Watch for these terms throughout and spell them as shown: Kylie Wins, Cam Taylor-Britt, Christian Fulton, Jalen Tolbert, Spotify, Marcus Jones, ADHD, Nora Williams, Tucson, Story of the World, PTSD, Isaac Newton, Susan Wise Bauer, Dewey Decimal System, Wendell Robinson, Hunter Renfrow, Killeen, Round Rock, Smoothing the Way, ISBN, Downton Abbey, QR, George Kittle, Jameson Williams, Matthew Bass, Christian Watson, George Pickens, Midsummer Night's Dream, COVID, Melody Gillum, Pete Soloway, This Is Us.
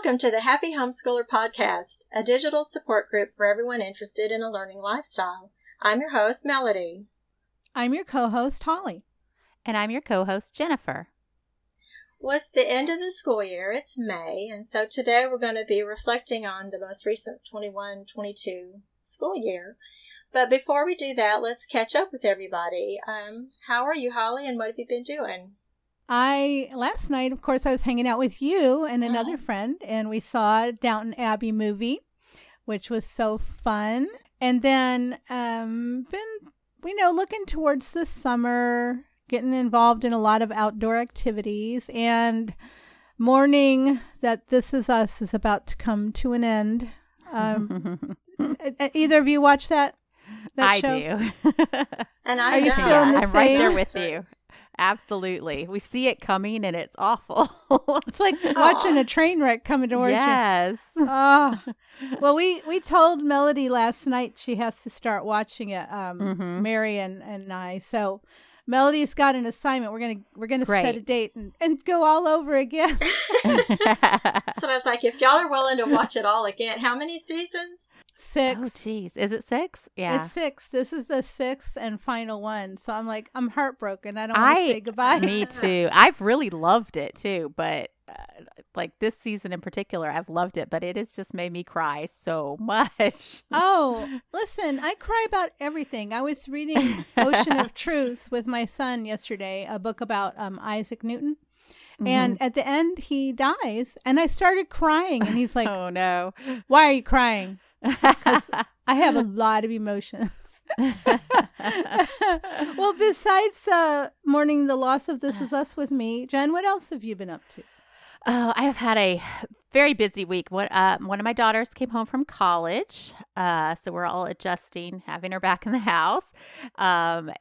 Welcome to the Happy Homeschooler podcast, a digital support group for everyone interested in a learning lifestyle. I'm your host, Melody. I'm your co-host, Holly. And I'm your co-host, Jennifer. Well, it's the end of the school year. It's May, and so today we're going to be reflecting on the most recent 21-22 school year. But before we do that, let's catch up with everybody. How are you, Holly, and what have you been doing? Last night, of course, I was hanging out with you and another friend, and we saw a Downton Abbey movie, which was so fun. And then, looking towards the summer, getting involved in a lot of outdoor activities, and mourning that This Is Us is about to come to an end. Either of you watch that I show? Do. And I do. I'm right there with you. Absolutely. We see it coming and it's awful. It's like watching a train wreck coming towards you. Yes. Well, we told Melody last night she has to start watching it, Mary and I. So Melody's got an assignment. We're gonna set a date and go all over again. So I was like, if y'all are willing to watch it all again, how many seasons? 6. Oh, geez. Is it 6? Yeah. It's 6. This is the 6th and final one. So I'm like, I'm heartbroken. I don't want to say goodbye. Me too. I've really loved it too. But this season in particular, I've loved it. But it has just made me cry so much. Oh, listen, I cry about everything. I was reading Ocean of Truth with my son yesterday, a book about Isaac Newton. And at the end, he dies. And I started crying. And he's like, oh, no. Why are you crying? Because I have a lot of emotions. Well, besides mourning the loss of This Is Us with me, Jen, what else have you been up to? Oh, I have had a very busy week. One of my daughters came home from college, so we're all adjusting, having her back in the house. And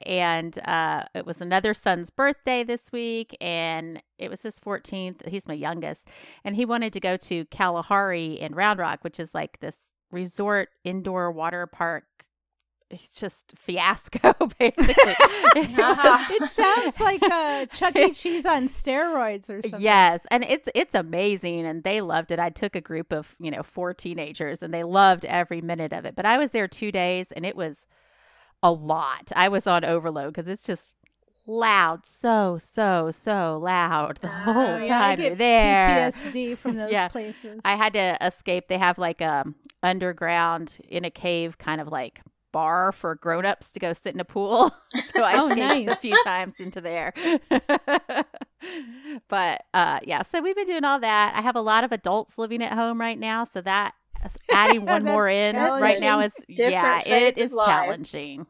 it was another son's birthday this week, and it was his 14th. He's my youngest, and he wanted to go to Kalahari in Round Rock, which is like this resort indoor water park. It's just fiasco, basically. It sounds like a Chuck E. Cheese on steroids or something. Yes, and it's amazing, and they loved it. I took a group of 4 teenagers, and they loved every minute of it. But I was there 2 days, and it was a lot. I was on overload because it's just loud, so loud the whole time. I get there. PTSD from those places. I had to escape. They have like underground in a cave, kind of like bar for grown-ups to go sit in a pool. So I nice. A few times into there. But so we've been doing all that. I have a lot of adults living at home right now, so that adding one more in right now is different. It is challenging.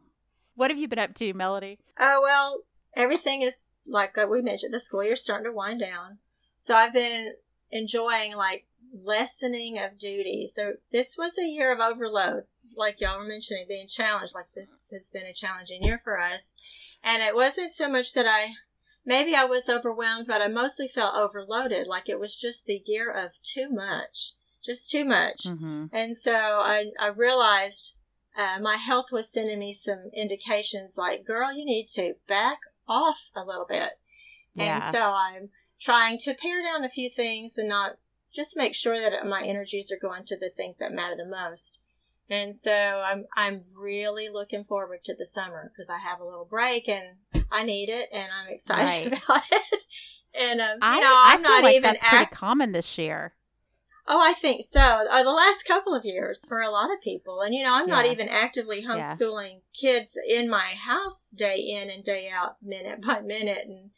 What have you been up to, Melody? Oh, well, everything is, like we mentioned, the school year's starting to wind down. So I've been enjoying lessening of duties. So this was a year of overload. Like y'all were mentioning, being challenged, this has been a challenging year for us. And it wasn't so much that I was overwhelmed, but I mostly felt overloaded. It was just the year of too much, And so I realized my health was sending me some indications girl, you need to back off a little bit. Yeah. And so I'm trying to pare down a few things and not just make sure that my energies are going to the things that matter the most. And so I'm really looking forward to the summer because I have a little break and I need it and I'm excited about it. And I'm not even. That's pretty common this year. Oh, I think so. The last couple of years for a lot of people, and I'm not even actively homeschooling kids in my house day in and day out, minute by minute, and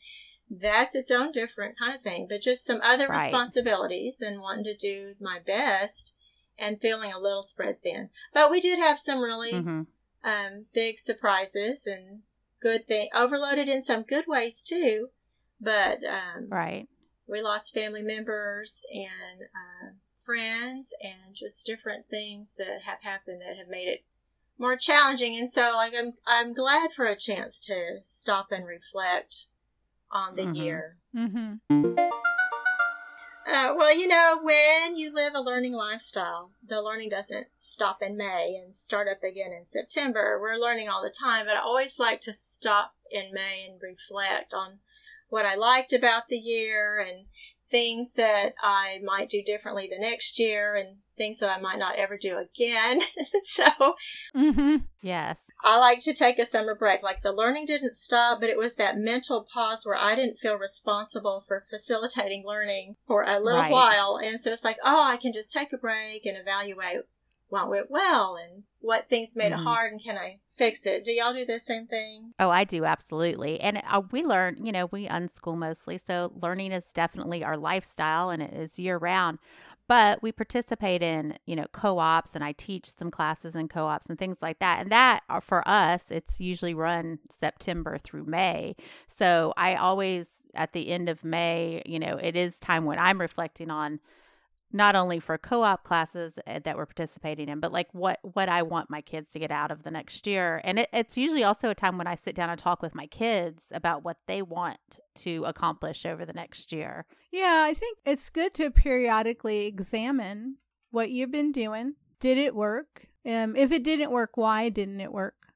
that's its own different kind of thing. But just some other responsibilities and wanting to do my best. And feeling a little spread thin. But we did have some really big surprises and good things. Overloaded in some good ways, too. But we lost family members and friends and just different things that have happened that have made it more challenging. And so I'm glad for a chance to stop and reflect on the year. Mm-hmm. Well, when you live a learning lifestyle, the learning doesn't stop in May and start up again in September. We're learning all the time, but I always like to stop in May and reflect on what I liked about the year and things that I might do differently the next year and things that I might not ever do again. So, yes, I like to take a summer break. Like the learning didn't stop, but it was that mental pause where I didn't feel responsible for facilitating learning for a little while. And so it's like, oh, I can just take a break and evaluate what went well and what things made it hard and can I fix it. Do y'all do the same thing? Oh, I do. Absolutely. And we learn, you know, we unschool mostly. So learning is definitely our lifestyle and it is year round, but we participate in, you know, co-ops and I teach some classes in co-ops and things like that. And that for us, it's usually run September through May. So I always, at the end of May, you know, it is time when I'm reflecting on not only for co-op classes that we're participating in, but like what I want my kids to get out of the next year. And it's usually also a time when I sit down and talk with my kids about what they want to accomplish over the next year. Yeah, I think it's good to periodically examine what you've been doing. Did it work? If it didn't work, why didn't it work?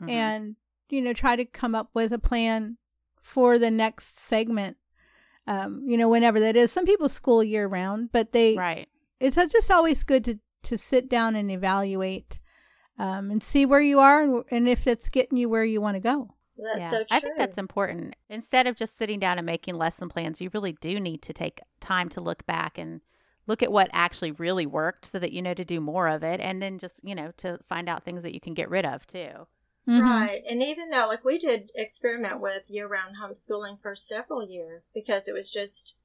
Mm-hmm. And, you know, try to come up with a plan for the next segment. You know, whenever that is. Some people school year round, but they, it's just always good to sit down and evaluate and see where you are and if it's getting you where you want to go. That's so true. I think that's important. Instead of just sitting down and making lesson plans, you really do need to take time to look back and look at what actually really worked so that you know to do more of it. And then just, you know, to find out things that you can get rid of too. Mm-hmm. Right. And even though, like, we did experiment with year-round homeschooling for several years because it was just,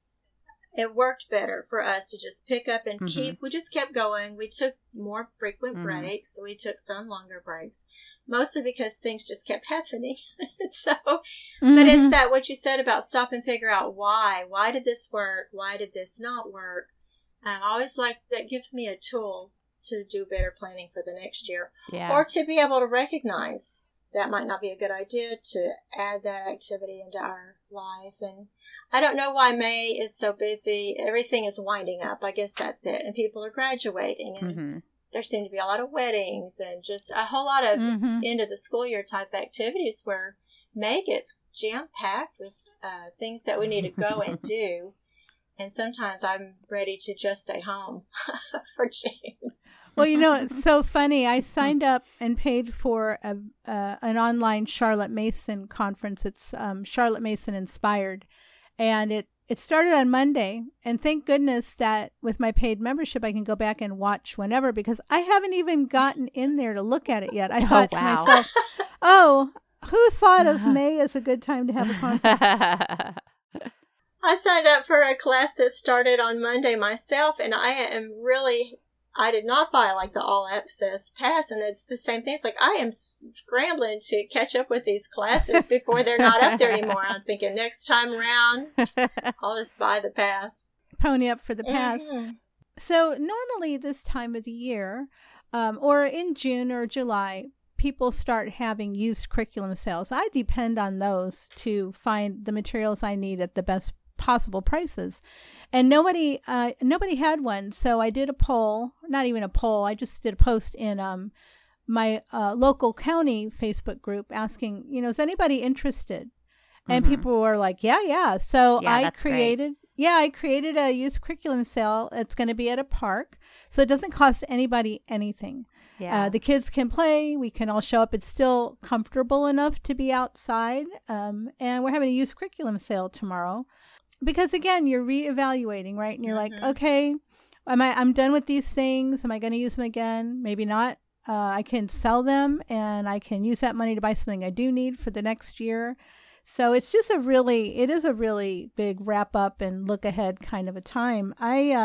it worked better for us to just pick up and keep, we just kept going. We took more frequent breaks. We took some longer breaks, mostly because things just kept happening. So, but it's that what you said about stop and figure out why. Why did this work? Why did this not work? I always like, that gives me a tool to do better planning for the next year, or to be able to recognize that might not be a good idea to add that activity into our life. And I don't know why May is so busy. Everything is winding up. I guess that's it. And people are graduating and there seem to be a lot of weddings and just a whole lot of end of the school year type activities where May gets jam packed with things that we need to go and do. And sometimes I'm ready to just stay home for June. Well, you know, it's so funny. I signed up and paid for an online Charlotte Mason conference. It's Charlotte Mason Inspired. And it started on Monday. And thank goodness that with my paid membership, I can go back and watch whenever, because I haven't even gotten in there to look at it yet. I thought to myself, who thought of May as a good time to have a conference? I signed up for a class that started on Monday myself, and I did not buy like the all access pass, and it's the same thing. It's like I am scrambling to catch up with these classes before they're not up there anymore. I'm thinking next time around, I'll just buy the pass. Pony up for the pass. Mm-hmm. So normally this time of the year, or in June or July, people start having used curriculum sales. I depend on those to find the materials I need at the best possible prices, and nobody had one. So I did a poll, not even a poll. I just did a post in my local county Facebook group asking, you know, is anybody interested? And people were like, yeah. So I created a used curriculum sale. It's going to be at a park, so it doesn't cost anybody anything. Yeah. The kids can play. We can all show up. It's still comfortable enough to be outside. And we're having a used curriculum sale tomorrow. Because again, you're reevaluating, right? And you're like, okay, I'm done with these things. Am I going to use them again? Maybe not. I can sell them and I can use that money to buy something I do need for the next year. So it's just a really big wrap up and look ahead kind of a time. I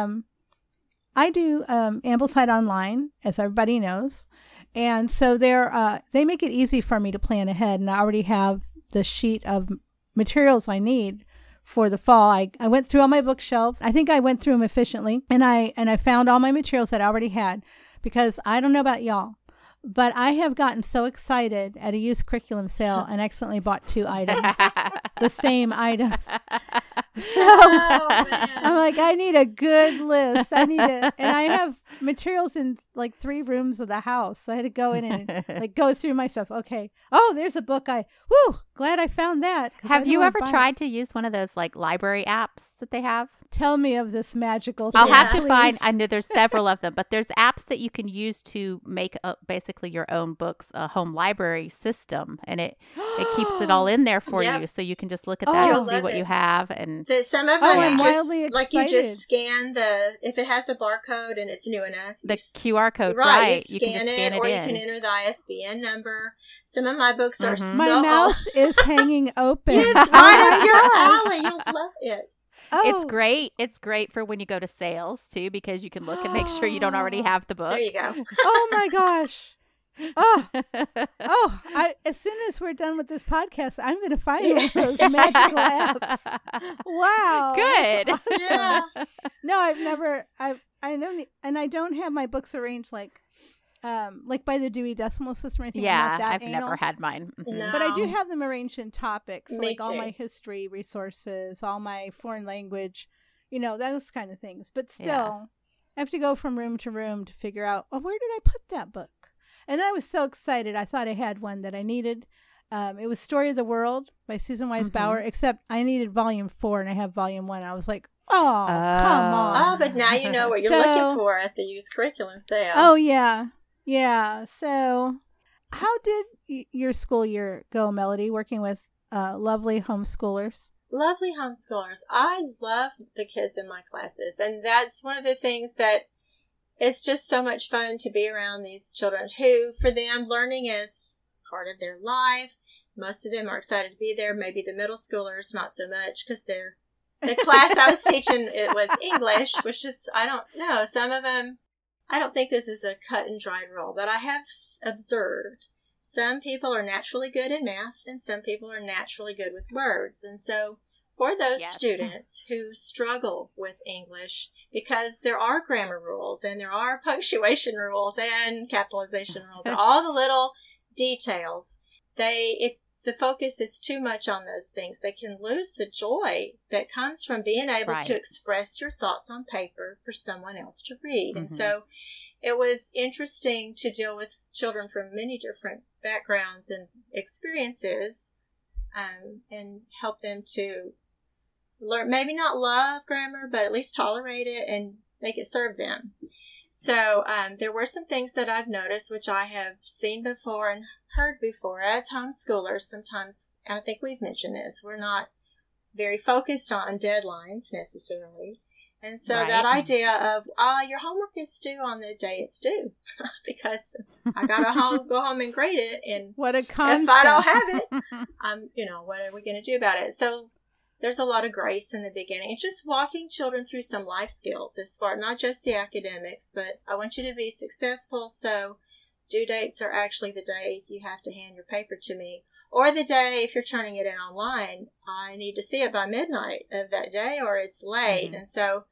do Ambleside Online, as everybody knows. And so they make it easy for me to plan ahead. And I already have the sheet of materials I need for the fall. I went through all my bookshelves. I think I went through them efficiently. And I found all my materials that I already had, because I don't know about y'all, but I have gotten so excited at a used curriculum sale and accidentally bought two items, the same items. So I'm like, I need a good list. And I have materials in like 3 rooms of the house. So I had to go in and like go through my stuff. Okay. Oh, there's a book. glad I found that. Have you ever tried to use one of those like library apps that they have? Tell me of this magical thing. I'll have to find, I know there's several of them, but there's apps that you can use to make basically your own books, a home library system. And it keeps it all in there for you. So you can just look at that and see what you have. And some of them, you just scan if it has a barcode and it's new enough. The QR code, right. You can scan it or you can enter the ISBN number. Some of my books are so... My mouth is hanging open. It's right up your alley. You'll love it. Oh. It's great. It's great for when you go to sales, too, because you can look and make sure you don't already have the book. There you go. Oh, my gosh. As soon as we're done with this podcast, I'm going to find those magical apps. Wow. Good. Awesome. Yeah. No, I've never. I don't have my books arranged like by the Dewey Decimal System or anything. Yeah, I've never had mine. No. But I do have them arranged in topics, like all my history resources, all my foreign language, those kind of things. But still, I have to go from room to room to figure out, where did I put that book? And I was so excited. I thought I had one that I needed. It was Story of the World by Susan Wise Bauer, except I needed volume 4 and I have volume 1. I was like, oh, come on. Oh, but now you know what you're looking for at the used curriculum sale. Oh, yeah. Yeah. So how did your school year go, Melody, working with lovely homeschoolers? Lovely homeschoolers. I love the kids in my classes. And that's one of the things that it's just so much fun to be around these children who, for them, learning is part of their life. Most of them are excited to be there. Maybe the middle schoolers, not so much because they're the class I was teaching, it was English, which is, I don't know, some of them. I don't think this is a cut and dried rule, but I have observed some people are naturally good in math and some people are naturally good with words. And so for those students who struggle with English, because there are grammar rules and there are punctuation rules and capitalization rules, and all the little details, if the focus is too much on those things, they can lose the joy that comes from being able to express your thoughts on paper for someone else to read. Mm-hmm. And so it was interesting to deal with children from many different backgrounds and experiences, and help them to learn, maybe not love grammar, but at least tolerate it and make it serve them. So there were some things that I've noticed, which I have seen before and heard before as homeschoolers. Sometimes, and I think we've mentioned this, we're not very focused on deadlines necessarily. And so that idea of, your homework is due on the day it's due because I got to go home and grade it. And what a concept. If I don't have it, what are we going to do about it? So there's a lot of grace in the beginning. It's just walking children through some life skills as far, not just the academics, but I want you to be successful. So due dates are actually the day you have to hand your paper to me. Or the day, if you're turning it in online, I need to see it by midnight of that day or it's late. Mm-hmm. And so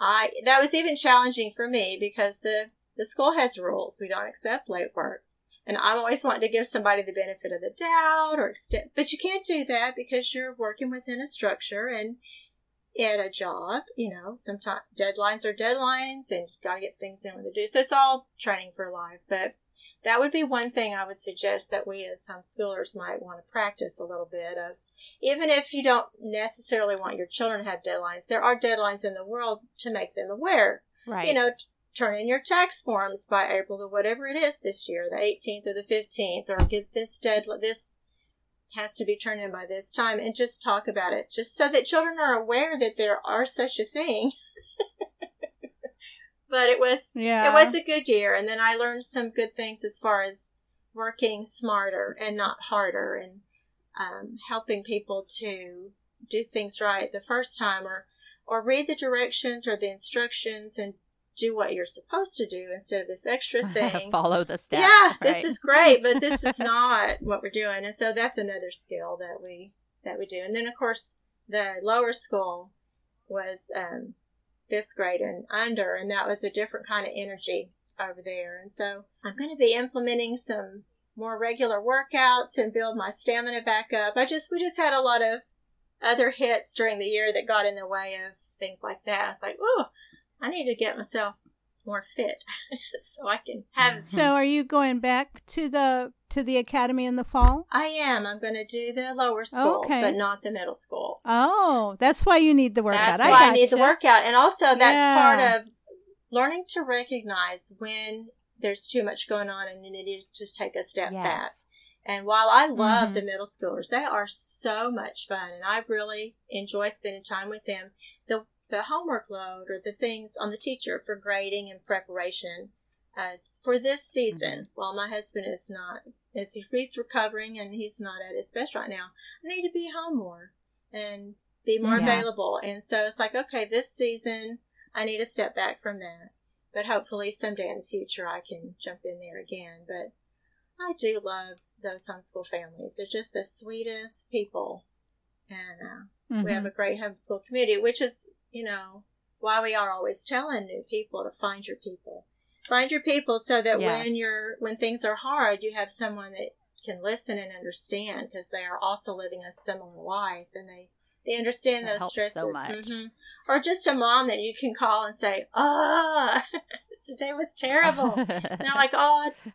that was even challenging for me because the school has rules. We don't accept late work. And I'm always wanting to give somebody the benefit of the doubt but you can't do that because you're working within a structure and at a job, sometimes deadlines are deadlines and you got to get things in when they're due. So it's all training for life, but that would be one thing I would suggest that we as homeschoolers might want to practice a little bit of. Even if you don't necessarily want your children to have deadlines, there are deadlines in the world to make them aware. Right. Turn in your tax forms by April or whatever it is this year, the 18th or the 15th, or get this deadline. This has to be turned in by this time, and just talk about it, just so that children are aware that there are such a thing. But it was a good year. And then I learned some good things as far as working smarter and not harder and helping people to do things right the first time or read the directions or the instructions and do what you're supposed to do instead of this extra thing. Follow the steps. Yeah, right? This is great, but this is not what we're doing. And so that's another skill that we do. And then, of course, the lower school was... 5th grade and under, and that was a different kind of energy over there. And so I'm going to be implementing some more regular workouts and build my stamina back up. We just had a lot of other hits during the year that got in the way of things like that. It's like, I need to get myself more fit so I can have. So are you going back to the to the academy in the fall? I am. I'm going to do the lower school, but not the middle school. Oh, that's why you need the workout. That's why I need the workout. And also that's part of learning to recognize when there's too much going on and you need to just take a step back. And while I love the middle schoolers, they are so much fun, and I really enjoy spending time with them. The homework load or the things on the teacher for grading and preparation for this season, while my husband is not, as he's recovering and he's not at his best right now, I need to be home more and be more available. And so it's like, okay, this season I need to step back from that. But hopefully someday in the future I can jump in there again. But I do love those homeschool families. They're just the sweetest people. And we have a great homeschool community, which is, you know, why we are always telling new people to find your people. Find your people so that when things are hard, you have someone that can listen and understand, because they are also living a similar life and they understand that those stresses. So much. Or just a mom that you can call and say, today was terrible. And I'm like,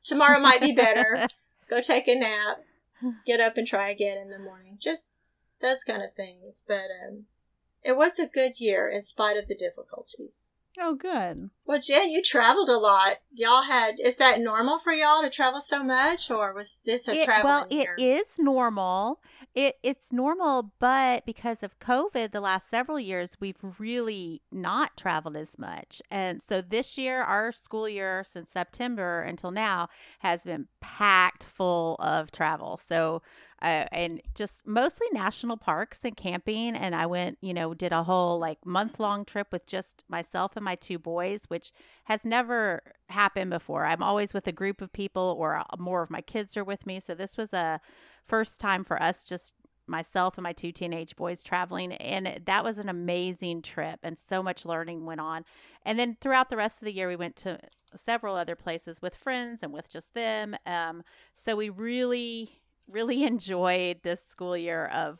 tomorrow might be better. Go take a nap, get up and try again in the morning. Just those kind of things. But it was a good year in spite of the difficulties. Oh, good. Well, Jen, you traveled a lot. Is that normal for y'all to travel so much, or was this a traveling year? Well, it is normal. It's normal, but because of COVID, the last several years, we've really not traveled as much. And so this year, our school year since September until now has been packed full of travel. So, and just mostly national parks and camping. And I went, did a whole month-long trip with just myself and my two boys, which has never happened before. I'm always with a group of people, or more of my kids are with me. So this was a first time for us, just myself and my two teenage boys traveling. And that was an amazing trip, and so much learning went on. And then throughout the rest of the year, we went to several other places with friends and with just them. So we really, really enjoyed this school year of,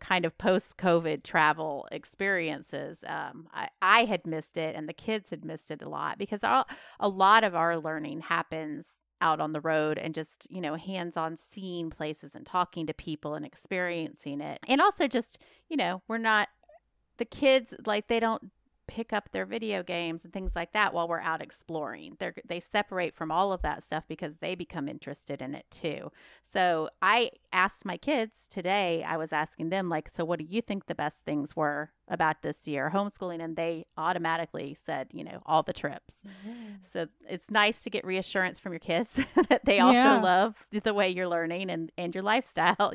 kind of post-COVID travel experiences. I had missed it, and the kids had missed it a lot, because a lot of our learning happens out on the road, and just, hands-on seeing places and talking to people and experiencing it. And also just, the kids, they don't pick up their video games and things like that while we're out exploring. They separate from all of that stuff because they become interested in it too. So I asked my kids today, I was asking them, so what do you think the best things were about this year homeschooling? And they automatically said, all the trips. Mm-hmm. So it's nice to get reassurance from your kids that they also love the way you're learning and your lifestyle,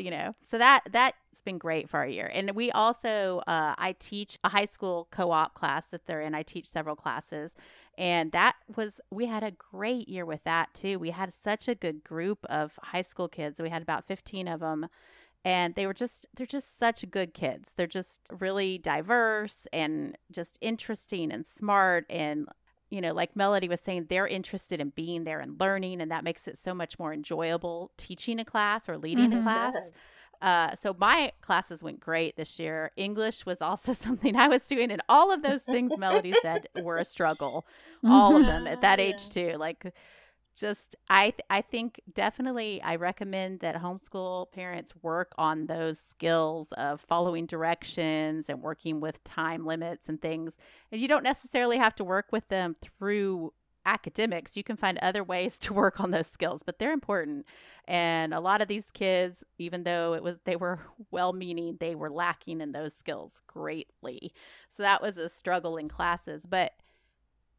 So that's been great for our year. And we also, I teach a high school co-op class that they're in. I teach several classes. And we had a great year with that too. We had such a good group of high school kids. We had about 15 of them. And they're just such good kids. They're just really diverse and just interesting and smart. And, like Melody was saying, they're interested in being there and learning. And that makes it so much more enjoyable teaching a class or leading a class. Yes. So my classes went great this year. English was also something I was doing, and all of those things Melody said were a struggle. All of them at that age too. I think definitely I recommend that homeschool parents work on those skills of following directions and working with time limits and things. And you don't necessarily have to work with them through academics. You can find other ways to work on those skills, but they're important. And a lot of these kids, even though they were well-meaning, they were lacking in those skills greatly. So that was a struggle in classes. But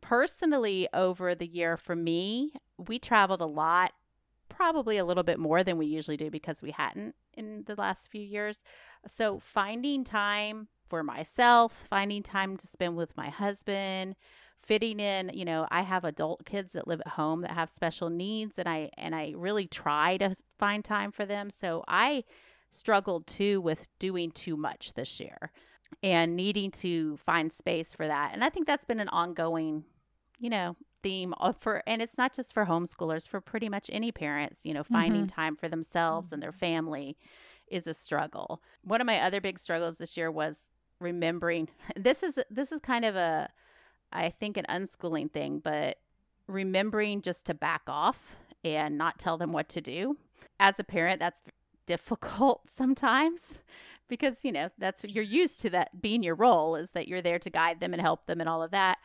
personally, over the year for me, we traveled a lot, probably a little bit more than we usually do because we hadn't in the last few years. So finding time for myself, finding time to spend with my husband, fitting in, I have adult kids that live at home that have special needs, and I really try to find time for them. So I struggled too with doing too much this year and needing to find space for that. And I think that's been an ongoing, theme and it's not just for homeschoolers, for pretty much any parents, finding time for themselves and their family is a struggle. One of my other big struggles this year was remembering, this is kind of I think an unschooling thing, but remembering just to back off and not tell them what to do. As a parent, that's difficult sometimes because, you know, that's you're used to that being your role, is that you're there to guide them and help them and all of that.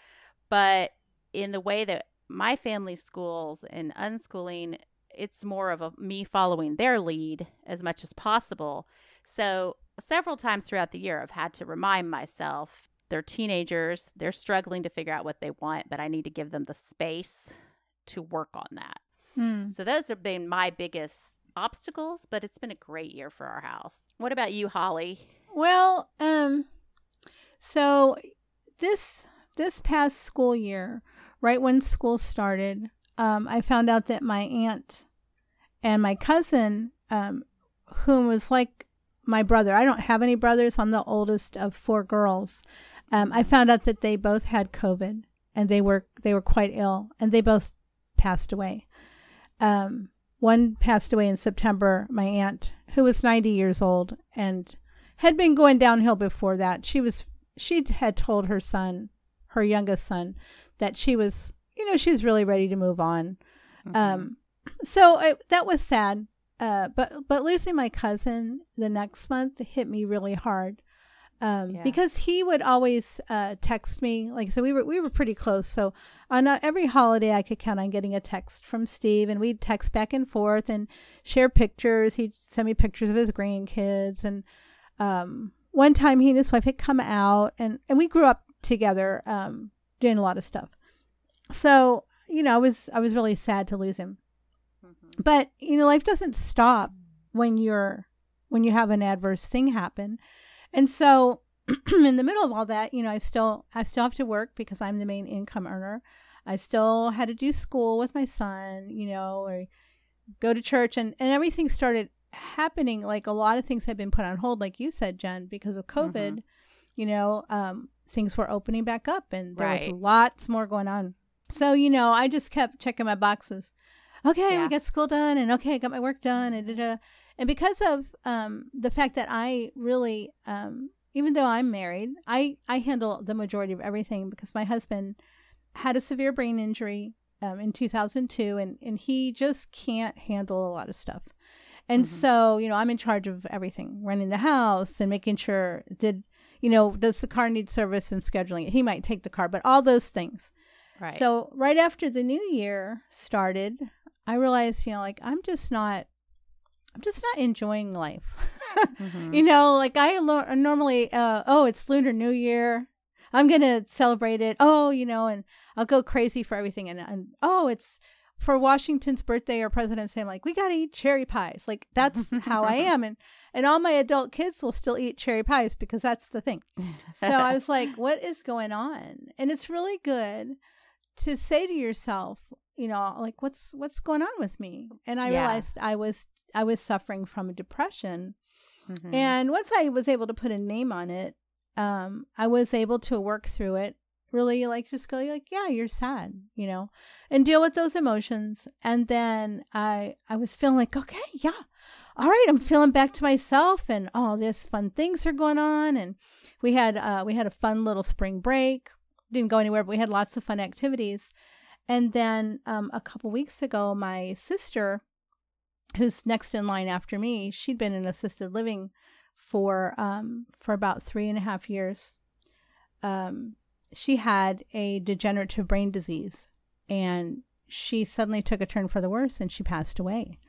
But in the way that my family schools and unschooling, it's more of a me following their lead as much as possible. So several times throughout the year, I've had to remind myself, they're teenagers, they're struggling to figure out what they want, but I need to give them the space to work on that. So those have been my biggest obstacles, but it's been a great year for our house. What about you, Holly? Well, so this past school year, right when school started, I found out that my aunt and my cousin, whom was like my brother, I don't have any brothers, I'm the oldest of four girls. I found out that they both had COVID, and they were quite ill, and they both passed away. One passed away in September, my aunt, who was 90 years old and had been going downhill before that. She had told her son, her youngest son, that she was really ready to move on. Mm-hmm. That was sad. But losing my cousin the next month hit me really hard. Because he would always text me. Like I said, we were pretty close. So on every holiday, I could count on getting a text from Steve, and we'd text back and forth and share pictures. He'd send me pictures of his grandkids, and one time he and his wife had come out, and we grew up together, doing a lot of stuff. So I was really sad to lose him. Mm-hmm. But life doesn't stop when you have an adverse thing happen. And so in the middle of all that, I still have to work because I'm the main income earner. I still had to do school with my son, or go to church, and everything started happening. Like a lot of things had been put on hold, like you said, Jen, because of COVID, mm-hmm. Things were opening back up, and there was lots more going on. So, I just kept checking my boxes. Okay, we got school done, and okay, I got my work done, and da-da. And because of the fact that I really, even though I'm married, I handle the majority of everything because my husband had a severe brain injury in 2002, and he just can't handle a lot of stuff. And mm-hmm. so, I'm in charge of everything, running the house and making sure, does the car need service and scheduling it? He might take the car, but all those things. Right. So right after the new year started, I realized, I'm just not enjoying life. Mm-hmm. I normally, it's Lunar New Year, I'm going to celebrate it. And I'll go crazy for everything. And it's for Washington's birthday or President's Day. I'm like, we got to eat cherry pies. Like that's how I am. And all my adult kids will still eat cherry pies because that's the thing. So I was like, what is going on? And it's really good to say to yourself, what's going on with me? And I realized I was suffering from a depression. Mm-hmm. And once I was able to put a name on it, I was able to work through it, really you're sad, and deal with those emotions. And then I was feeling like, okay, yeah, all right, I'm feeling back to myself, and all these fun things are going on. And we had a fun little spring break. Didn't go anywhere, but we had lots of fun activities. And then a couple weeks ago, my sister, who's next in line after me, she'd been in assisted living for about 3.5 years. She had a degenerative brain disease, and she suddenly took a turn for the worse, and she passed away.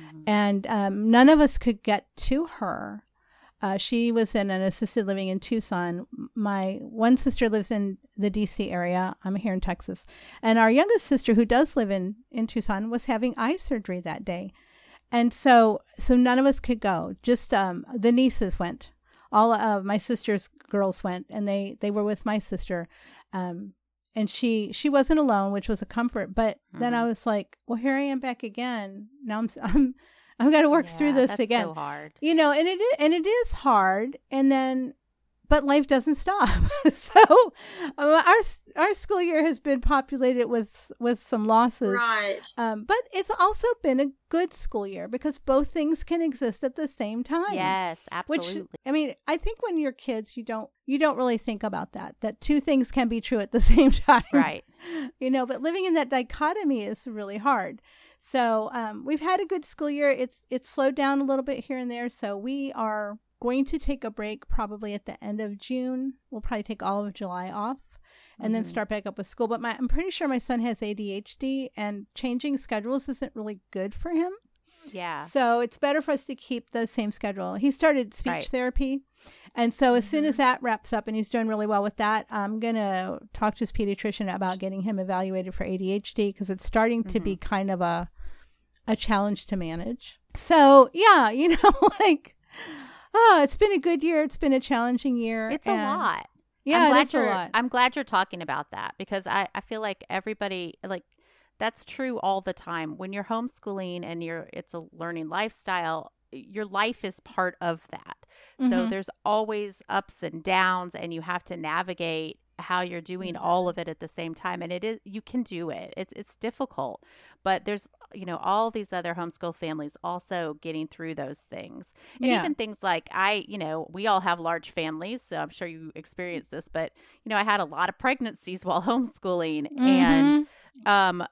Mm-hmm. And none of us could get to her. She was in an assisted living in Tucson. My one sister lives in the D.C. area. I'm here in Texas. And our youngest sister, who does live in Tucson, was having eye surgery that day. And so none of us could go. Just the nieces went. All of my sister's girls went, and they were with my sister. And she wasn't alone, which was a comfort. But mm-hmm. then I was like, well, here I am back again. Now I've got to work through this again. That's so hard. And it is hard. And then, but life doesn't stop. So our school year has been populated with some losses. Right. But it's also been a good school year because both things can exist at the same time. Yes, absolutely. Which, I think when you're kids, you don't really think about that two things can be true at the same time. Right. But living in that dichotomy is really hard. So we've had a good school year. It's slowed down a little bit here and there. So we are going to take a break probably at the end of June. We'll probably take all of July off and then start back up with school. But I'm pretty sure my son has ADHD, and changing schedules isn't really good for him. Yeah. So it's better for us to keep the same schedule. He started speech therapy. And so as soon as that wraps up, and he's doing really well with that, I'm going to talk to his pediatrician about getting him evaluated for ADHD, because it's starting to be kind of a challenge to manage. So, yeah, you know, like, oh, it's been a good year. It's been a challenging year. It's a lot. Yeah, it's a lot. I'm glad you're talking about that, because I feel like everybody, like, that's true all the time. When you're homeschooling and it's a learning lifestyle, your life is part of that. Mm-hmm. So there's always ups and downs, and you have to navigate how you're doing all of it at the same time. And you can do it. It's difficult, but there's, you know, all these other homeschool families also getting through those things. And even things like you know, we all have large families, so I'm sure you experienced this, but you know, I had a lot of pregnancies while homeschooling, and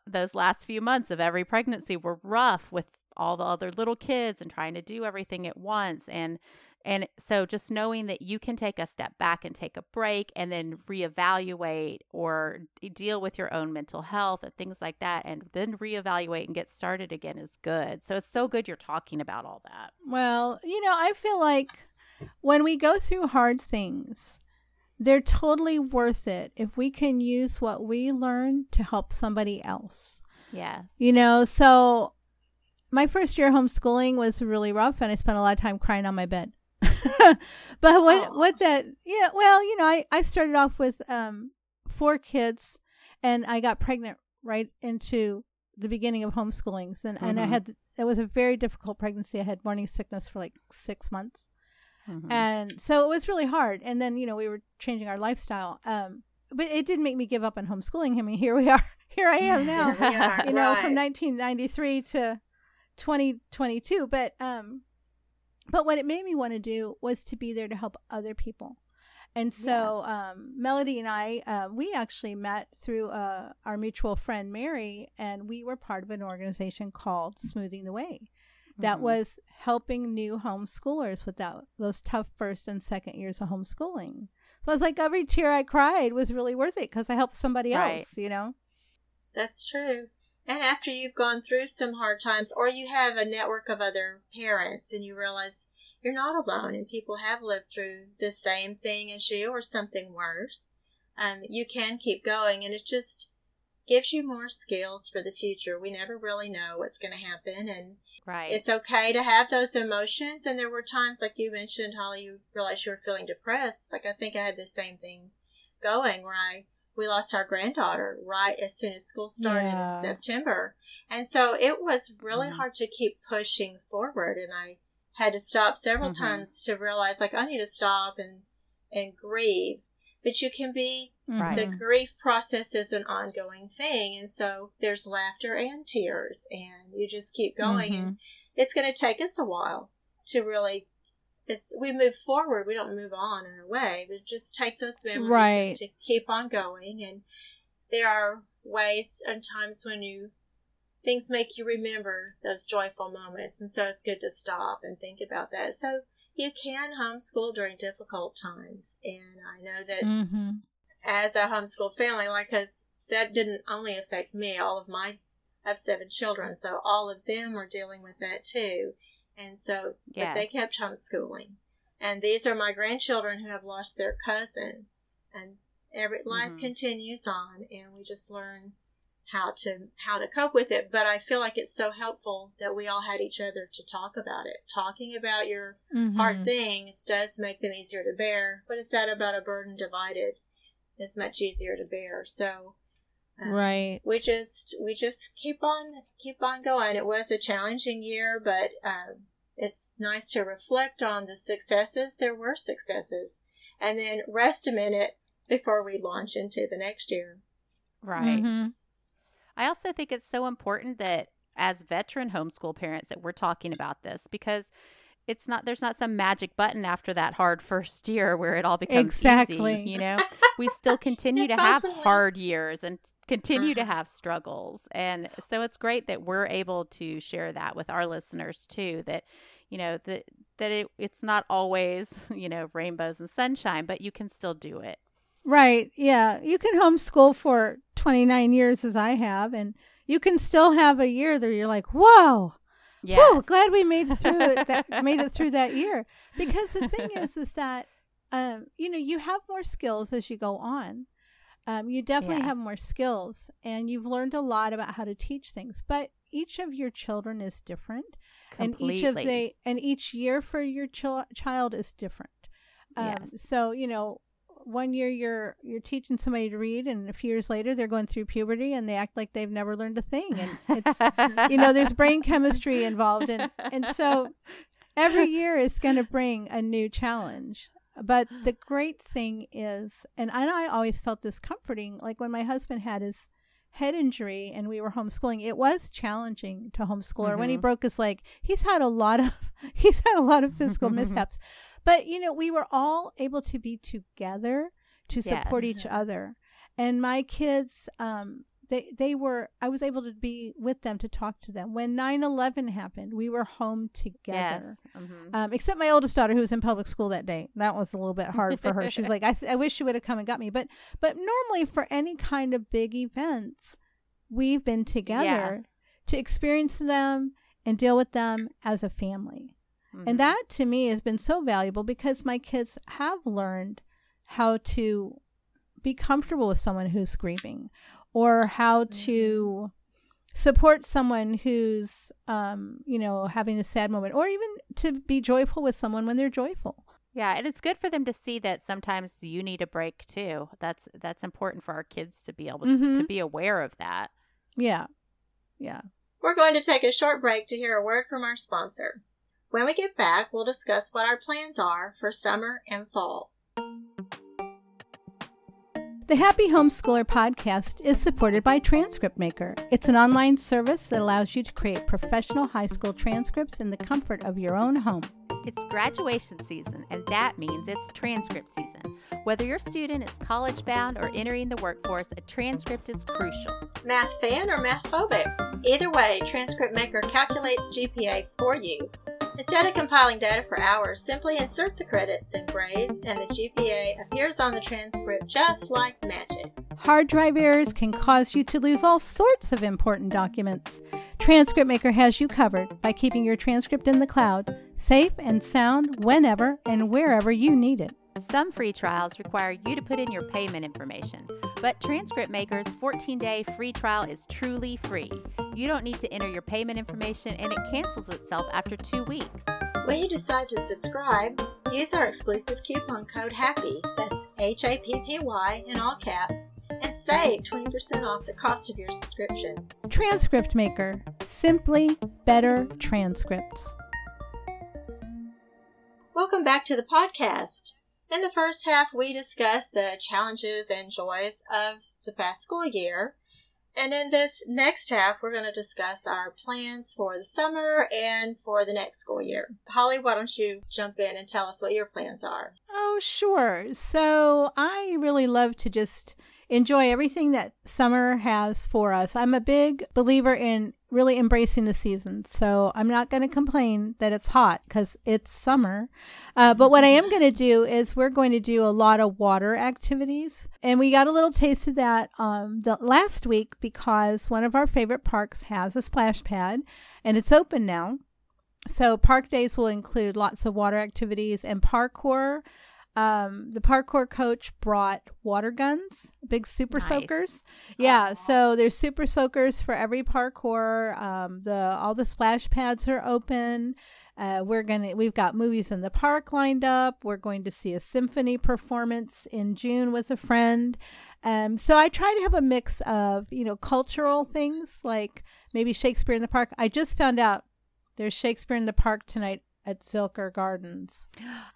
those last few months of every pregnancy were rough with all the other little kids and trying to do everything at once. And so just knowing that you can take a step back and take a break and then reevaluate or deal with your own mental health and things like that, and then reevaluate and get started again is good. So it's so good you're talking about all that. Well, you know, I feel like when we go through hard things, they're totally worth it if we can use what we learn to help somebody else. Yes. You know, so my first year homeschooling was really rough, and I spent a lot of time crying on my bed. But I started off with 4 kids, and I got pregnant right into the beginning of homeschoolings, and it was a very difficult pregnancy. I had morning sickness for like 6 months, and so it was really hard. And then, you know, we were changing our lifestyle, but it didn't make me give up on homeschooling. I mean, here we are, here I am now. You know, from 1993 to 2022, but what it made me want to do was to be there to help other people. And so Melody and I, we actually met through our mutual friend, Mary, and we were part of an organization called Smoothing the Way that was helping new homeschoolers with those tough first and second years of homeschooling. So I was like, every tear I cried was really worth it because I helped somebody else, you know? That's true. And after you've gone through some hard times, or you have a network of other parents and you realize you're not alone and people have lived through the same thing as you or something worse, you can keep going. And it just gives you more skills for the future. We never really know what's going to happen. And it's okay to have those emotions. And there were times, like you mentioned, Holly, you realized you were feeling depressed. It's like, I think I had the same thing going where we lost our granddaughter right as soon as school started in September. And so it was really hard to keep pushing forward. And I had to stop several times to realize, like, I need to stop and grieve. But you can be, the grief process is an ongoing thing. And so there's laughter and tears, and you just keep going. And it's going to take us a while to really, we move forward. We don't move on in a way, but just take those memories and to keep on going. And there are ways and times when things make you remember those joyful moments. And so it's good to stop and think about that. So you can homeschool during difficult times. And I know that as a homeschool family, like us, that didn't only affect me, I have 7 children. So all of them were dealing with that too. And so, but they kept homeschooling. And these are my grandchildren who have lost their cousin. And life continues on, and we just learn how to cope with it. But I feel like it's so helpful that we all had each other to talk about it. Talking about your hard things does make them easier to bear. But it's that about a burden divided is much easier to bear. So we just keep on going. It was a challenging year, but it's nice to reflect on the successes. There were successes, and then rest a minute before we launch into the next year. Right. I also think it's so important that as veteran homeschool parents that we're talking about this, because it's not, there's not some magic button after that hard first year where it all becomes easy, you know. We still continue to have hard years and continue to have struggles. And so it's great that we're able to share that with our listeners too, that, you know, that it's not always, you know, rainbows and sunshine, but you can still do it. Right. Yeah. You can homeschool for 29 years as I have, and you can still have a year that you're like, whoa. Yes. Whoa, glad we made it through it, that year. Because the thing is that, you know, you have more skills as you go on. You definitely have more skills, and you've learned a lot about how to teach things. But each of your children is different. Completely. And each year for your child is different. Yes. So, you know, one year you're teaching somebody to read, and a few years later they're going through puberty and they act like they've never learned a thing. And it's, you know, there's brain chemistry involved. And so every year is going to bring a new challenge. But the great thing is, and I always felt this comforting, like when my husband had his head injury and we were homeschooling, it was challenging to homeschool. Or when he broke his leg, he's had a lot of physical mishaps. But, you know, we were all able to be together to support each other. And my kids, I was able to be with them, to talk to them. When 9/11 happened, we were home together. Yes. Except my oldest daughter, who was in public school that day. That was a little bit hard for her. She was like, I wish she would have come and got me. But normally for any kind of big events, we've been together to experience them and deal with them as a family. And that to me has been so valuable, because my kids have learned how to be comfortable with someone who's grieving, or how to support someone who's, you know, having a sad moment, or even to be joyful with someone when they're joyful. Yeah. And it's good for them to see that sometimes you need a break too. That's important for our kids to be able to be aware of that. Yeah. Yeah. We're going to take a short break to hear a word from our sponsor. When we get back, we'll discuss what our plans are for summer and fall. The Happy Homeschooler podcast is supported by Transcript Maker. It's an online service that allows you to create professional high school transcripts in the comfort of your own home. It's graduation season, and that means it's transcript season. Whether your student is college-bound or entering the workforce, a transcript is crucial. Math fan or math phobic? Either way, Transcript Maker calculates GPA for you. Instead of compiling data for hours, simply insert the credits and grades, and the GPA appears on the transcript just like magic. Hard drive errors can cause you to lose all sorts of important documents. Transcript Maker has you covered by keeping your transcript in the cloud, safe and sound whenever and wherever you need it. Some free trials require you to put in your payment information, but Transcript Maker's 14-day free trial is truly free. You don't need to enter your payment information, and it cancels itself after 2 weeks. When you decide to subscribe, use our exclusive coupon code HAPPY, that's HAPPY in all caps, and save 20% off the cost of your subscription. Transcript Maker, simply better transcripts. Welcome back to the podcast. In the first half, we discussed the challenges and joys of the past school year. And in this next half, we're going to discuss our plans for the summer and for the next school year. Holly, why don't you jump in and tell us what your plans are? Oh, sure. So I really love to just enjoy everything that summer has for us. I'm a big believer in really embracing the season. So I'm not going to complain that it's hot, because it's summer. But what I am going to do is we're going to do a lot of water activities. And we got a little taste of that last week, because one of our favorite parks has a splash pad and it's open now. So park days will include lots of water activities and parkour. The parkour coach brought water guns, big super soakers. Yeah. Aww. So there's super soakers for every parkour. All the splash pads are open. We've got movies in the park lined up. We're going to see a symphony performance in June with a friend. So I try to have a mix of, you know, cultural things, like maybe Shakespeare in the Park. I just found out there's Shakespeare in the Park tonight at Zilker Gardens.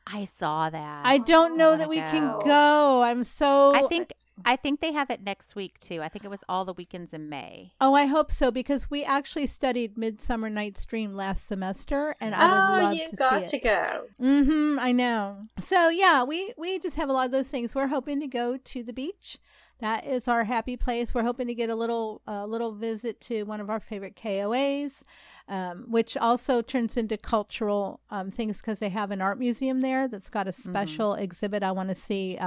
I saw that. I don't know that we can go. I'm so... I think I think they have it next week, too. I think it was all the weekends in May. Oh, I hope so, because we actually studied Midsummer Night's Dream last semester, and I would love to see it. Oh, you got to go. Mm-hmm, I know. So, yeah, we just have a lot of those things. We're hoping to go to the beach. That is our happy place. We're hoping to get a little visit to one of our favorite KOAs, which also turns into cultural things because they have an art museum there that's got a special exhibit. I want to see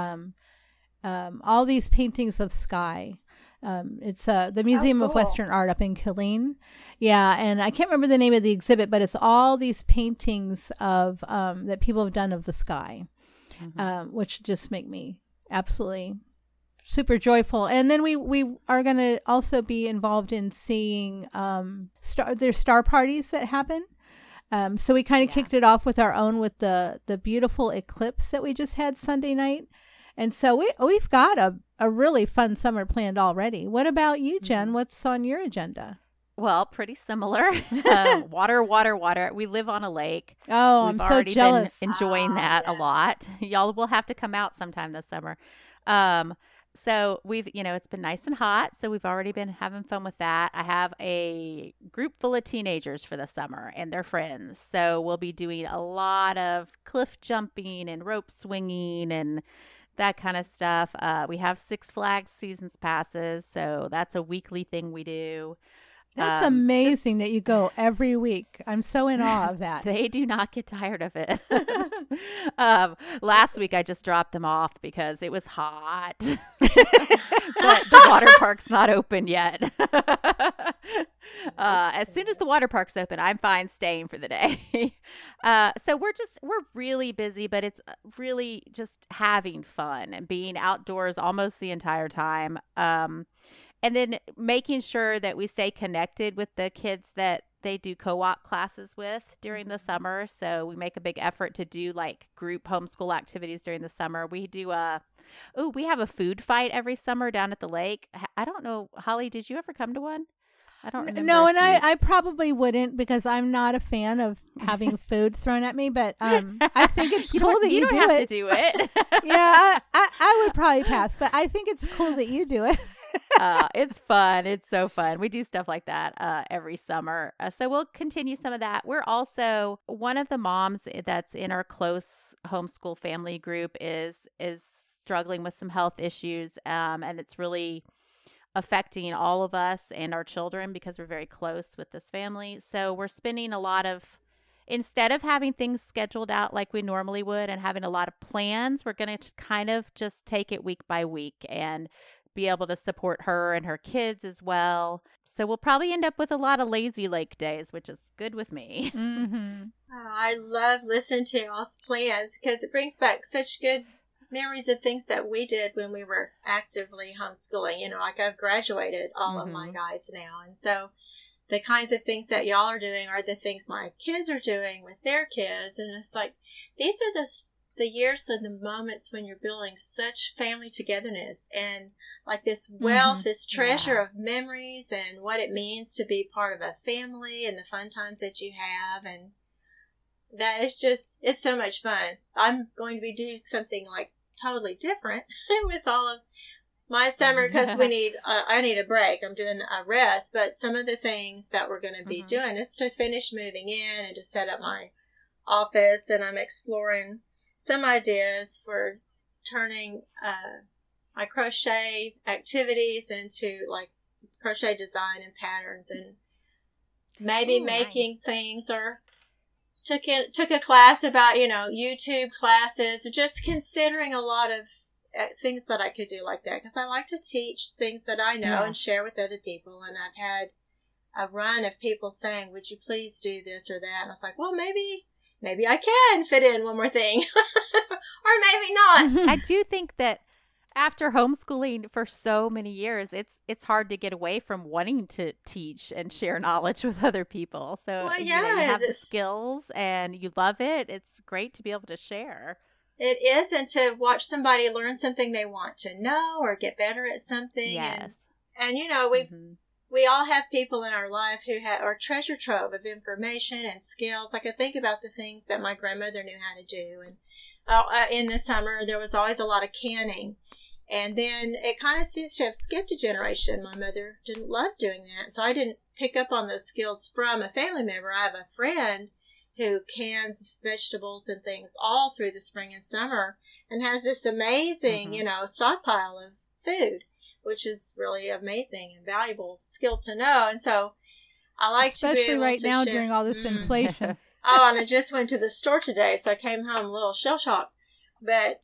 all these paintings of sky. It's the Museum of Western Art up in Killeen. Yeah, and I can't remember the name of the exhibit, but it's all these paintings of that people have done of the sky, which just make me absolutely super joyful. And then we are going to also be involved in seeing there's star parties that happen. So we kind of kicked it off with our own with the beautiful eclipse that we just had Sunday night. And so we've got a really fun summer planned already. What about you, Jen? What's on your agenda? Well, pretty similar. Water. We live on a lake. Oh, I'm so jealous. We've already been enjoying that a lot. Y'all will have to come out sometime this summer. So we've, it's been nice and hot. So we've already been having fun with that. I have a group full of teenagers for the summer and their friends. So we'll be doing a lot of cliff jumping and rope swinging and that kind of stuff. We have Six Flags seasons passes. So that's a weekly thing we do. That's amazing that you go every week. I'm so in awe of that. They do not get tired of it. Last week, I just dropped them off because it was hot. But the water park's not open yet. As soon as the water park's open, I'm fine staying for the day. So we're really busy, but it's really just having fun and being outdoors almost the entire time. And then making sure that we stay connected with the kids that they do co-op classes with during the summer. So we make a big effort to do like group homeschool activities during the summer. We do we have a food fight every summer down at the lake. I don't know. Holly, did you ever come to one? I don't remember. No, and I probably wouldn't because I'm not a fan of having food thrown at me, but I think it's cool that you do it. You don't have to do it. Yeah, I would probably pass, but I think it's cool that you do it. It's fun. It's so fun. We do stuff like that every summer. So we'll continue some of that. We're also one of the moms that's in our close homeschool family group is struggling with some health issues. And it's really affecting all of us and our children because we're very close with this family. So we're spending a lot of, instead of having things scheduled out like we normally would and having a lot of plans, we're going to kind of just take it week by week and be able to support her and her kids as well. So we'll probably end up with a lot of lazy lake days, which is good with me. Oh, I love listening to y'all's plans because it brings back such good memories of things that we did when we were actively homeschooling. Like I've graduated all of my guys now. And so the kinds of things that y'all are doing are the things my kids are doing with their kids. And it's like, these are the years and the moments when you're building such family togetherness and like this wealth, this treasure of memories and what it means to be part of a family and the fun times that you have. And that is just, it's so much fun. I'm going to be doing something like totally different with all of my summer because I need a break. I'm doing a rest, but some of the things that we're going to be doing is to finish moving in and to set up my office. And I'm exploring some ideas for turning my crochet activities into like crochet design and patterns and maybe making things or took a class about, YouTube classes, just considering a lot of things that I could do like that because I like to teach things that I know and share with other people. And I've had a run of people saying, would you please do this or that? And I was like, well, maybe I can fit in one more thing or maybe not. I do think that after homeschooling for so many years, it's hard to get away from wanting to teach and share knowledge with other people. So you have the skills and you love it. It's great to be able to share. It is, and to watch somebody learn something they want to know or get better at something. Yes. And we all have people in our life who are treasure trove of information and skills. Like I think about the things that my grandmother knew how to do. And in the summer, there was always a lot of canning. And then it kind of seems to have skipped a generation. My mother didn't love doing that. So I didn't pick up on those skills from a family member. I have a friend who cans vegetables and things all through the spring and summer and has this amazing, you know, stockpile of food, which is really amazing and valuable skill to know. And so I like especially to be able right to now share, during all this inflation. Oh, and I just went to the store today, so I came home a little shell-shocked. But,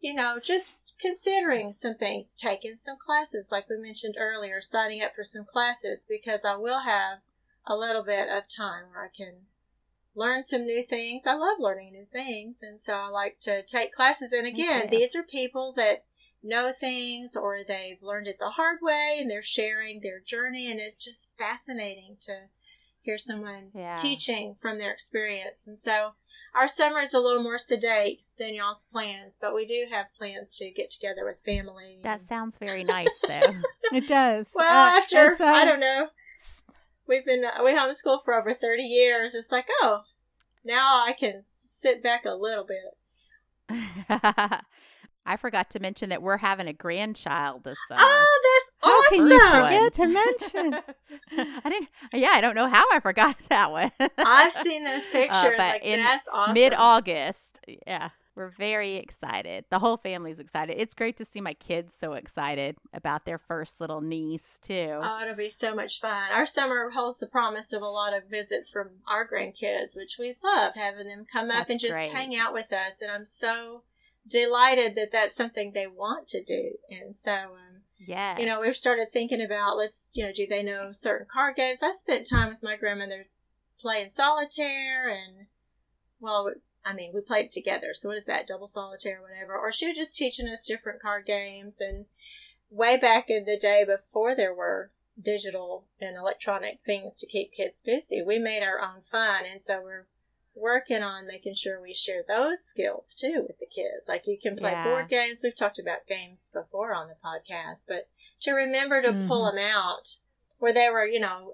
you know, just considering some things, taking some classes, like we mentioned earlier, signing up for some classes, because I will have a little bit of time where I can learn some new things. I love learning new things, and so I like to take classes. And again, these are people that know things or they've learned it the hard way, and they're sharing their journey, and it's just fascinating to hear someone teaching from their experience. And so our summer is a little more sedate than y'all's plans, but we do have plans to get together with family. That sounds very nice, though. It does. Well, after, I don't know, we homeschooled for over 30 years. It's like, oh, now I can sit back a little bit. I forgot to mention that we're having a grandchild this summer. Oh, that's awesome. How can you forget to mention? I don't know how I forgot that one. I've seen those pictures. Like, that's awesome. Mid-August. Yeah. We're very excited. The whole family's excited. It's great to see my kids so excited about their first little niece, too. Oh, it'll be so much fun. Our summer holds the promise of a lot of visits from our grandkids, which we love having them come up and just hang out with us. And I'm so delighted that that's something they want to do. And so, you know, we've started thinking about, do they know certain card games? I spent time with my grandmother playing solitaire and, we played it together. So what is that, double solitaire or whatever? Or she was just teaching us different card games. And way back in the day before there were digital and electronic things to keep kids busy, we made our own fun. And so we're working on making sure we share those skills, too, with the kids. Like, you can play board games. We've talked about games before on the podcast. But to remember to pull them out where they were,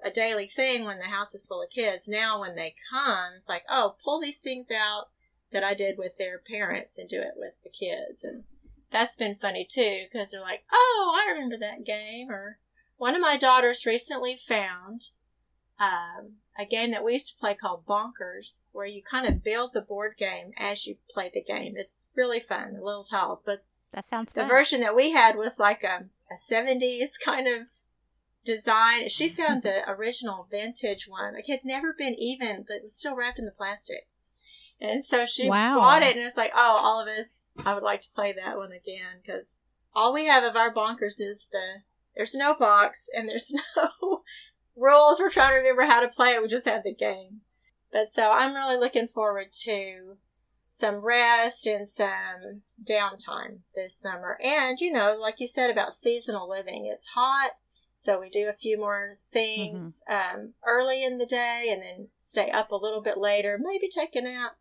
a daily thing when the house is full of kids. Now when they come, it's like, oh, pull these things out that I did with their parents and do it with the kids. And that's been funny, too, because they're like, oh, I remember that game. Or one of my daughters recently found a game that we used to play called Bonkers, where you kind of build the board game as you play the game. It's really fun, the little tiles. But that sounds fun. The version that we had was like a 70s kind of design. She found the original vintage one. It had never been even, but it was still wrapped in the plastic. And so she bought it, and it's like, oh, all of us, I would like to play that one again, because all we have of our Bonkers is there's no box, and there's no rules. We're trying to remember how to play it. We just have the game. But so I'm really looking forward to some rest and some downtime this summer. And, like you said about seasonal living, it's hot. So we do a few more things early in the day and then stay up a little bit later, maybe take a nap.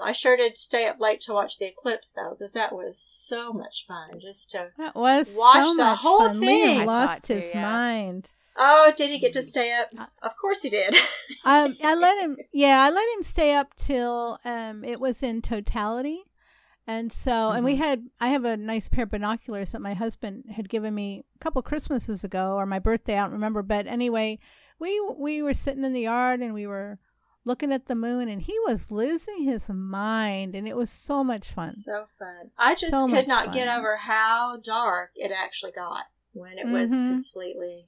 I sure did stay up late to watch the eclipse, though, because that was so much fun just to watch the whole thing. Liam lost his mind. Oh, did he get to stay up? Of course he did. I let him stay up till it was in totality. And so, and I have a nice pair of binoculars that my husband had given me a couple Christmases ago or my birthday, I don't remember. But anyway, we were sitting in the yard and we were looking at the moon and he was losing his mind. And it was so much fun. So fun. I just could not get over how dark it actually got when it was completely.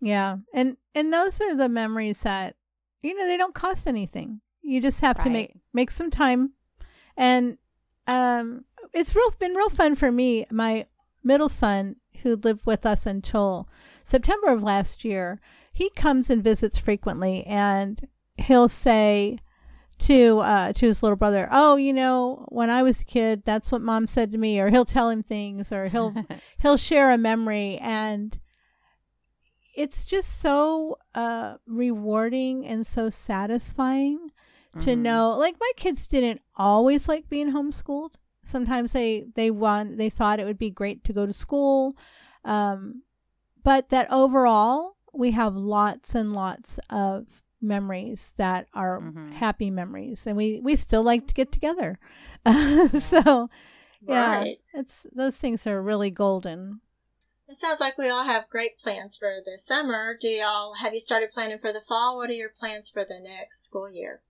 Yeah. And those are the memories that, they don't cost anything. You just have to make some time. And it's been real fun for me. My middle son, who lived with us until September of last year, he comes and visits frequently, and he'll say to his little brother, "Oh, when I was a kid, that's what Mom said to me," or he'll tell him things, or he'll share a memory, and it's just so rewarding and so satisfying. To know, my kids didn't always like being homeschooled. Sometimes they thought it would be great to go to school. But that overall, we have lots and lots of memories that are happy memories. And we still like to get together. So Right. Yeah, those things are really golden. It sounds like we all have great plans for the summer. Have you started planning for the fall? What are your plans for the next school year?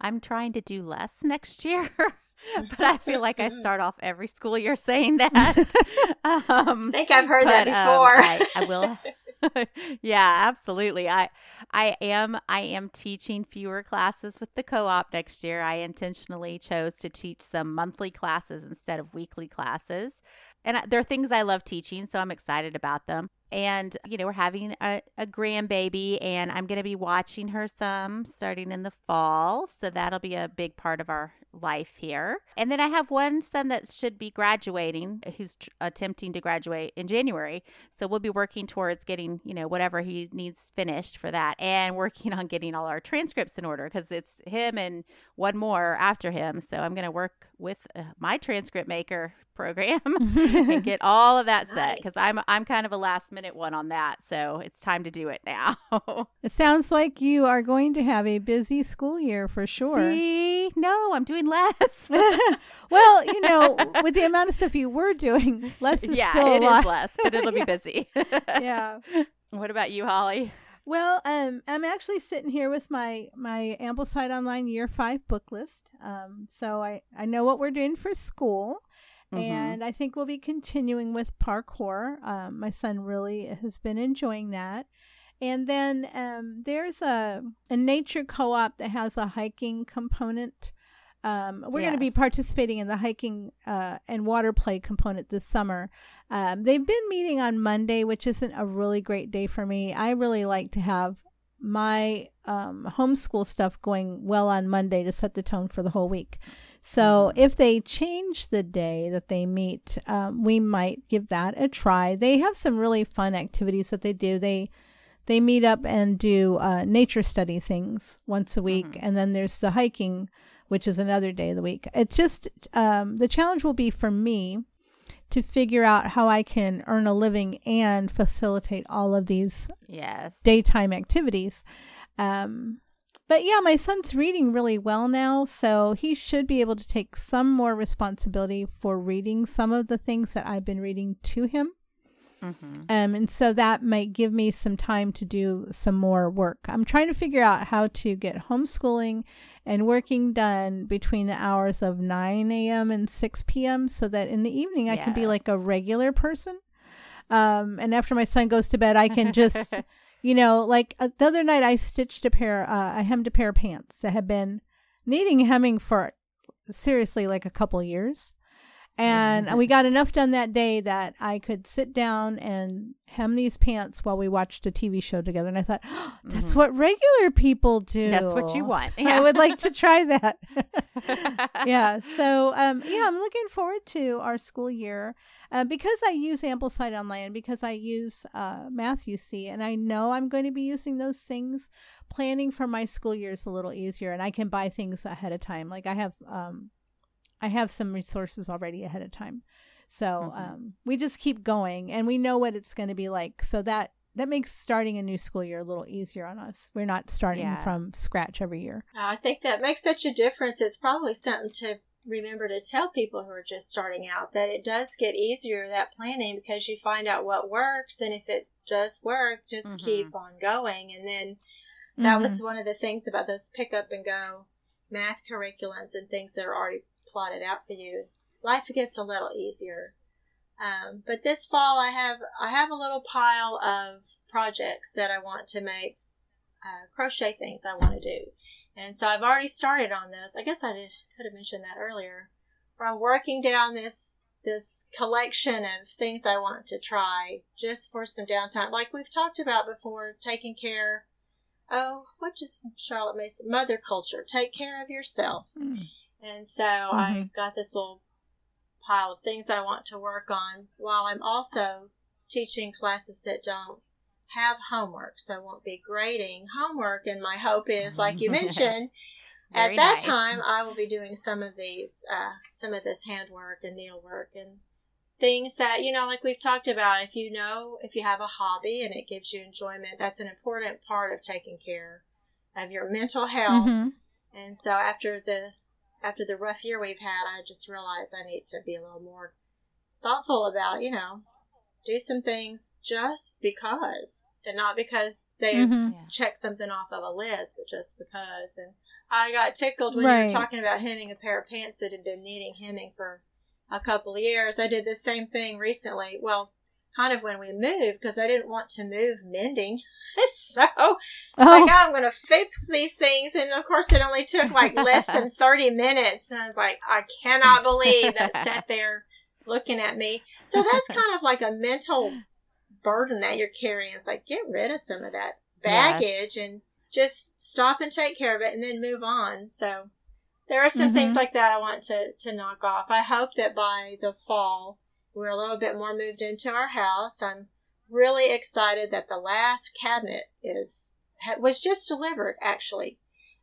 I'm trying to do less next year, but I feel like I start off every school year saying that. I think I've heard that before. I will. Yeah, absolutely. I am teaching fewer classes with the co-op next year. I intentionally chose to teach some monthly classes instead of weekly classes. And there are things I love teaching, so I'm excited about them. And, you know, we're having a grandbaby, and I'm going to be watching her some starting in the fall. So that'll be a big part of our life here. And then I have one son that should be graduating, who's attempting to graduate in January. So we'll be working towards getting, you know, whatever he needs finished for that, and working on getting all our transcripts in order, because it's him and one more after him. So I'm going to work with my Transcript Maker program and get all of that set, because I'm kind of a last minute one on that, so it's time to do it now. It sounds like you are going to have a busy school year for sure. See? No, I'm doing less. Well, you know, with the amount of stuff you were doing, less is still a lot. Is less, but it'll be busy. Yeah. What about you, Holly? Well, I'm actually sitting here with my Ambleside Online Year 5 book list. So I know what we're doing for school. Mm-hmm. And I think we'll be continuing with parkour. My son really has been enjoying that. And then there's a nature co-op that has a hiking component. We're going to be participating in the hiking and water play component this summer. They've been meeting on Monday, which isn't a really great day for me. I really like to have my homeschool stuff going well on Monday to set the tone for the whole week. So if they change the day that they meet, we might give that a try. They have some really fun activities that they do. They meet up and do nature study things once a week. Mm-hmm. And then there's the hiking, which is another day of the week. It's just the challenge will be for me to figure out how I can earn a living and facilitate all of these daytime activities. But yeah, my son's reading really well now, so he should be able to take some more responsibility for reading some of the things that I've been reading to him. Mm-hmm. And so that might give me some time to do some more work. I'm trying to figure out how to get homeschooling and working done between the hours of 9 a.m. and 6 p.m. so that in the evening I can be like a regular person. And after my son goes to bed, I can just... You know, like the other night I stitched I hemmed a pair of pants that had been needing hemming for seriously like a couple years. And we got enough done that day that I could sit down and hem these pants while we watched a TV show together. And I thought, oh, that's what regular people do. That's what you want. Yeah. I would like to try that. Yeah. So, I'm looking forward to our school year. Because I use Ambleside Online, because I use Math U See, and I know I'm going to be using those things, planning for my school year is a little easier, and I can buy things ahead of time. Like I have some resources already ahead of time. So we just keep going, and we know what it's going to be like. So that makes starting a new school year a little easier on us. We're not starting from scratch every year. I think that makes such a difference. It's probably something to remember to tell people who are just starting out, that it does get easier, that planning, because you find out what works, and if it does work, just keep on going. And then that was one of the things about those pick up and go math curriculums and things that are already plotted out for you. Life gets a little easier. But this fall I have a little pile of projects that I want to make, crochet things I want to do. And so I've already started on this. I guess I could have mentioned that earlier. But I'm working down this collection of things I want to try just for some downtime. Like we've talked about before, taking care. Oh, what does Charlotte Mason? Mother culture. Take care of yourself. Mm. And so I've got this little pile of things I want to work on while I'm also teaching classes that don't have homework, so I won't be grading homework. And my hope is, like you mentioned, at that time I will be doing some of these, some of this handwork and needlework and things that, you know, like we've talked about. If you have a hobby and it gives you enjoyment, that's an important part of taking care of your mental health. And so after the after the rough year we've had, I just realized I need to be a little more thoughtful about, you know, do some things just because, and not because they check something off of a list, but just because. And I got tickled when you were talking about hemming a pair of pants that had been needing hemming for a couple of years. I did the same thing recently. Well, kind of when we moved, because I didn't want to move mending. So it's like, I'm going to fix these things. And of course, it only took like less than 30 minutes. And I was like, I cannot believe that sat there looking at me. So that's kind of like a mental burden that you're carrying. It's like, get rid of some of that baggage and just stop and take care of it and then move on. So there are some things like that I want to knock off. I hope that by the fall, we're a little bit more moved into our house. I'm really excited that the last cabinet was just delivered, actually.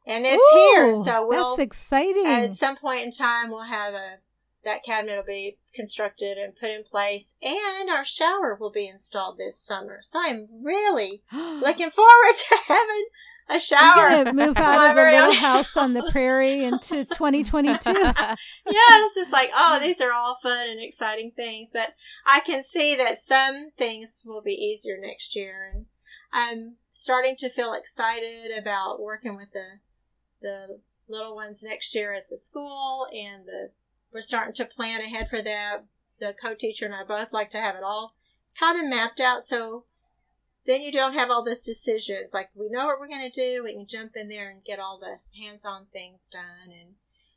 And it's here. So we'll, that's exciting. At some point in time, we'll have that cabinet will be constructed and put in place. And our shower will be installed this summer. So I'm really looking forward to having a shower. You're gonna move out of the little house on the prairie into 2022. Yes, it's like, oh, these are all fun and exciting things, but I can see that some things will be easier next year, and I'm starting to feel excited about working with the little ones next year at the school, and we're starting to plan ahead for that. The co-teacher and I both like to have it all kind of mapped out, so then you don't have all those decisions. Like, we know what we're going to do. We can jump in there and get all the hands-on things done.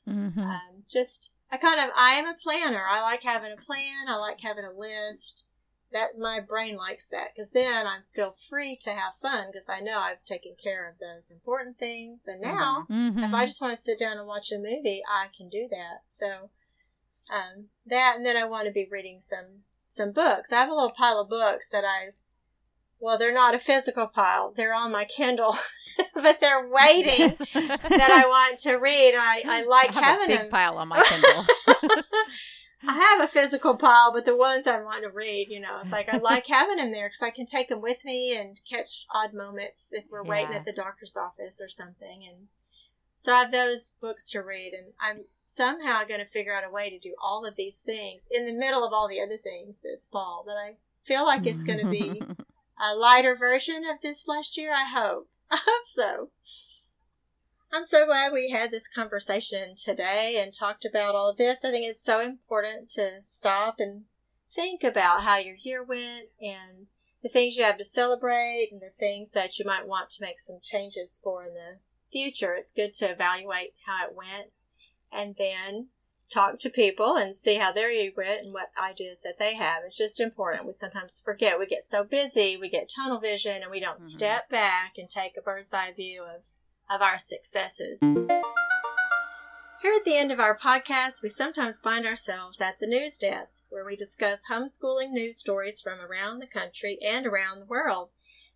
And I am a planner. I like having a plan. I like having a list. That my brain likes that, because then I feel free to have fun, because I know I've taken care of those important things. And now, if I just want to sit down and watch a movie, I can do that. So that, and then I want to be reading some books. I have a little pile of books that well, they're not a physical pile. They're on my Kindle, but they're waiting that I want to read. I like having a big pile on my Kindle. I have a physical pile, but the ones I want to read, you know, it's like, I like having them there because I can take them with me and catch odd moments if we're waiting at the doctor's office or something. And so I have those books to read, and I'm somehow going to figure out a way to do all of these things in the middle of all the other things this fall. But I feel like it's going to be a lighter version of this last year, I hope. I hope so. I'm so glad we had this conversation today and talked about all of this. I think it's so important to stop and think about how your year went and the things you have to celebrate and the things that you might want to make some changes for in the future. It's good to evaluate how it went and then talk to people and see how their year went and what ideas that they have. It's just important. We sometimes forget. We get so busy, we get tunnel vision, and we don't step back and take a bird's eye view of our successes. Here at the end of our podcast, we sometimes find ourselves at the news desk, where we discuss homeschooling news stories from around the country and around the world.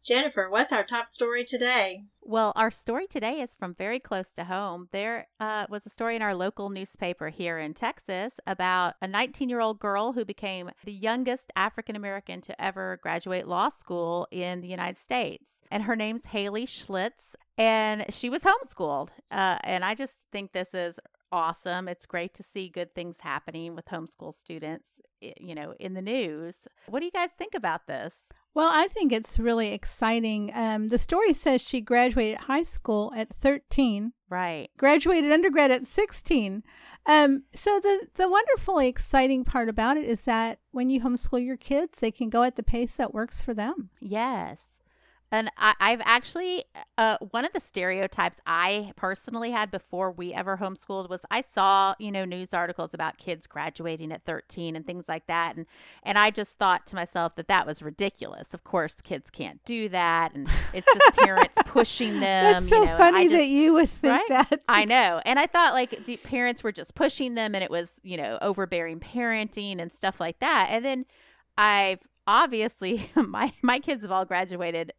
Jennifer, what's our top story today? Well, our story today is from very close to home. There was a story in our local newspaper here in Texas about a 19-year-old girl who became the youngest African American to ever graduate law school in the United States. And her name's Haley Schlitz, and she was homeschooled. And I just think this is awesome. It's great to see good things happening with homeschool students, you know, in the news. What do you guys think about this? Well, I think it's really exciting. The story says she graduated high school at 13. Right. Graduated undergrad at 16. So the wonderfully exciting part about it is that when you homeschool your kids, they can go at the pace that works for them. Yes. And I've actually, one of the stereotypes I personally had before we ever homeschooled was I saw, you know, news articles about kids graduating at 13 and things like that. And I just thought to myself that was ridiculous. Of course, kids can't do that. And it's just parents pushing them. That's so funny that you would think that. I know. And I thought like the parents were just pushing them and it was, you know, overbearing parenting and stuff like that. And then obviously my kids have all graduated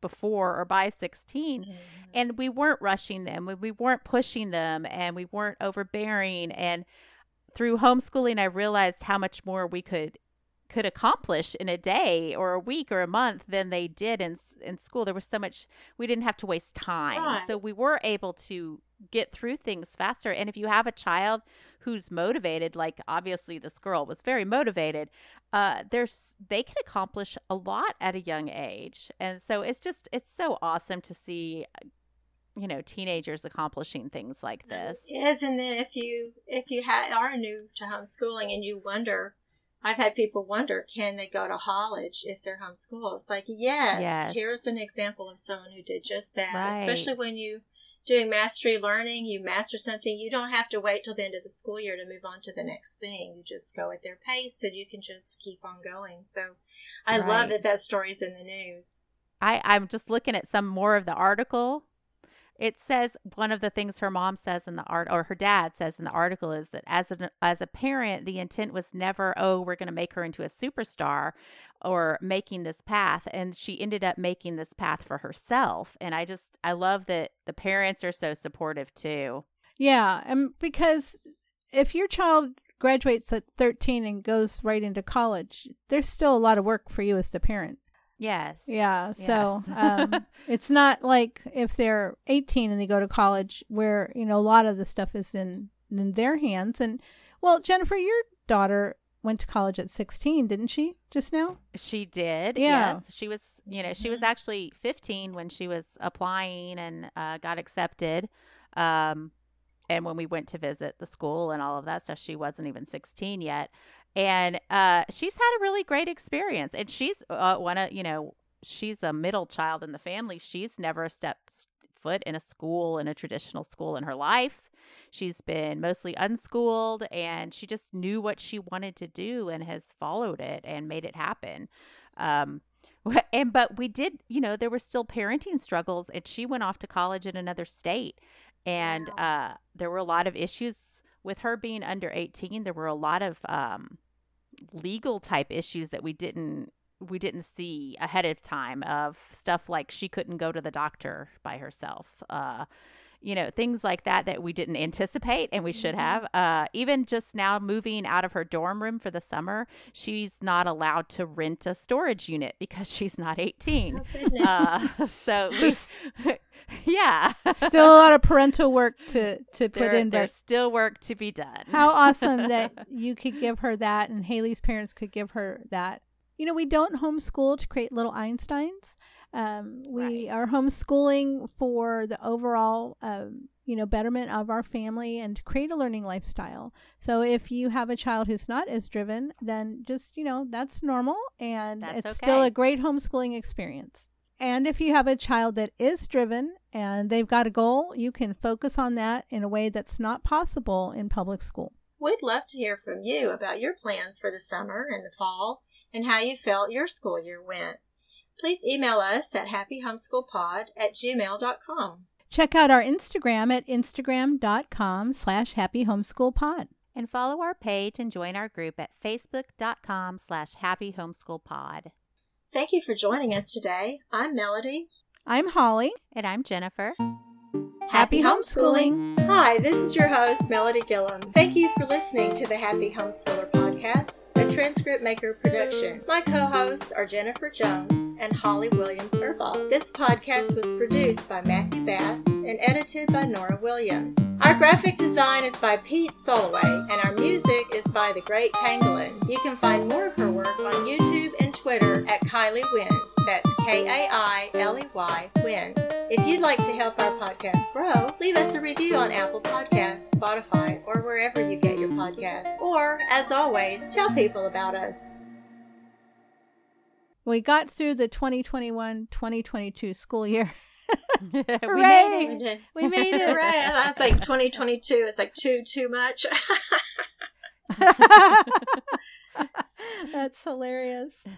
before or by 16 and we weren't rushing them, we weren't pushing them, and we weren't overbearing. And through homeschooling, I realized how much more we could could accomplish in a day or a week or a month than they did in school. There was so much, we didn't have to waste time. So we were able to get through things faster. And if you have a child who's motivated, like obviously this girl was very motivated, they can accomplish a lot at a young age. And so it's so awesome to see, you know, teenagers accomplishing things like this. It is. And then if you are new to homeschooling and you wonder, I've had people wonder, can they go to college if they're homeschooled? It's like, yes. Here's an example of someone who did just that. Right. Especially when you're doing mastery learning, you master something, you don't have to wait till the end of the school year to move on to the next thing. You just go at their pace and you can just keep on going. So I love that story's in the news. I'm just looking at some more of the article. It says one of the things her mom says in the her dad says in the article is that as a parent, the intent was never, oh, we're going to make her into a superstar or making this path. And she ended up making this path for herself. And I love that the parents are so supportive too. Yeah. And because if your child graduates at 13 and goes right into college, there's still a lot of work for you as the parent. Yes. Yeah. So it's not like if they're 18 and they go to college where, you know, a lot of the stuff is in their hands. And well, Jennifer, your daughter went to college at 16, didn't she, just now? She did. Yeah. Yes. She was, you know, she was actually 15 when she was applying and got accepted. And when we went to visit the school and all of that stuff, she wasn't even 16 yet. And she's had a really great experience. And she's she's a middle child in the family. She's never stepped foot in a school, in a traditional school in her life. She's been mostly unschooled, and she just knew what she wanted to do and has followed it and made it happen. But we did, you know, there were still parenting struggles, and she went off to college in another state. And there were a lot of issues with her being under 18. There were a lot of legal type issues that we didn't see ahead of time, of stuff like she couldn't go to the doctor by herself, you know, things like that we didn't anticipate and we should have. Even just now moving out of her dorm room for the summer, she's not allowed to rent a storage unit because she's not 18. Oh, goodness. Yeah. Still a lot of parental work to put in there. There's still work to be done. How awesome that you could give her that, and Haley's parents could give her that. You know, we don't homeschool to create little Einsteins. We are homeschooling for the overall, betterment of our family and to create a learning lifestyle. So if you have a child who's not as driven, then just, that's normal. And it's still a great homeschooling experience. And if you have a child that is driven and they've got a goal, you can focus on that in a way that's not possible in public school. We'd love to hear from you about your plans for the summer and the fall and how you felt your school year went. Please email us at happyhomeschoolpod@gmail.com. Check out our Instagram at instagram.com/happyhomeschoolpod. And follow our page and join our group at facebook.com/happyhomeschoolpod. Thank you for joining us today. I'm Melody. I'm Holly. And I'm Jennifer. Happy homeschooling. Hi, this is your host, Melody Gillum. Thank you for listening to the Happy Homeschooler Podcast, a Transcript Maker production. My co-hosts are Jennifer Jones and Holly Williams-Erbaugh. This podcast was produced by Matthew Bass and edited by Nora Williams. Our graphic design is by Pete Soloway, and our music is by The Great Pangolin. You can find more of her work on YouTube and Twitter at Kylie Wins. That's K-A-I-L-E-Y, Wins. If you'd like to help our podcast grow, leave us a review on Apple Podcasts, Spotify, or wherever you get your podcasts. Or, as always, tell people about us. We got through the 2021-2022 school year. Hooray! We made it. Hooray! I was like, 2022 is like too much. That's hilarious.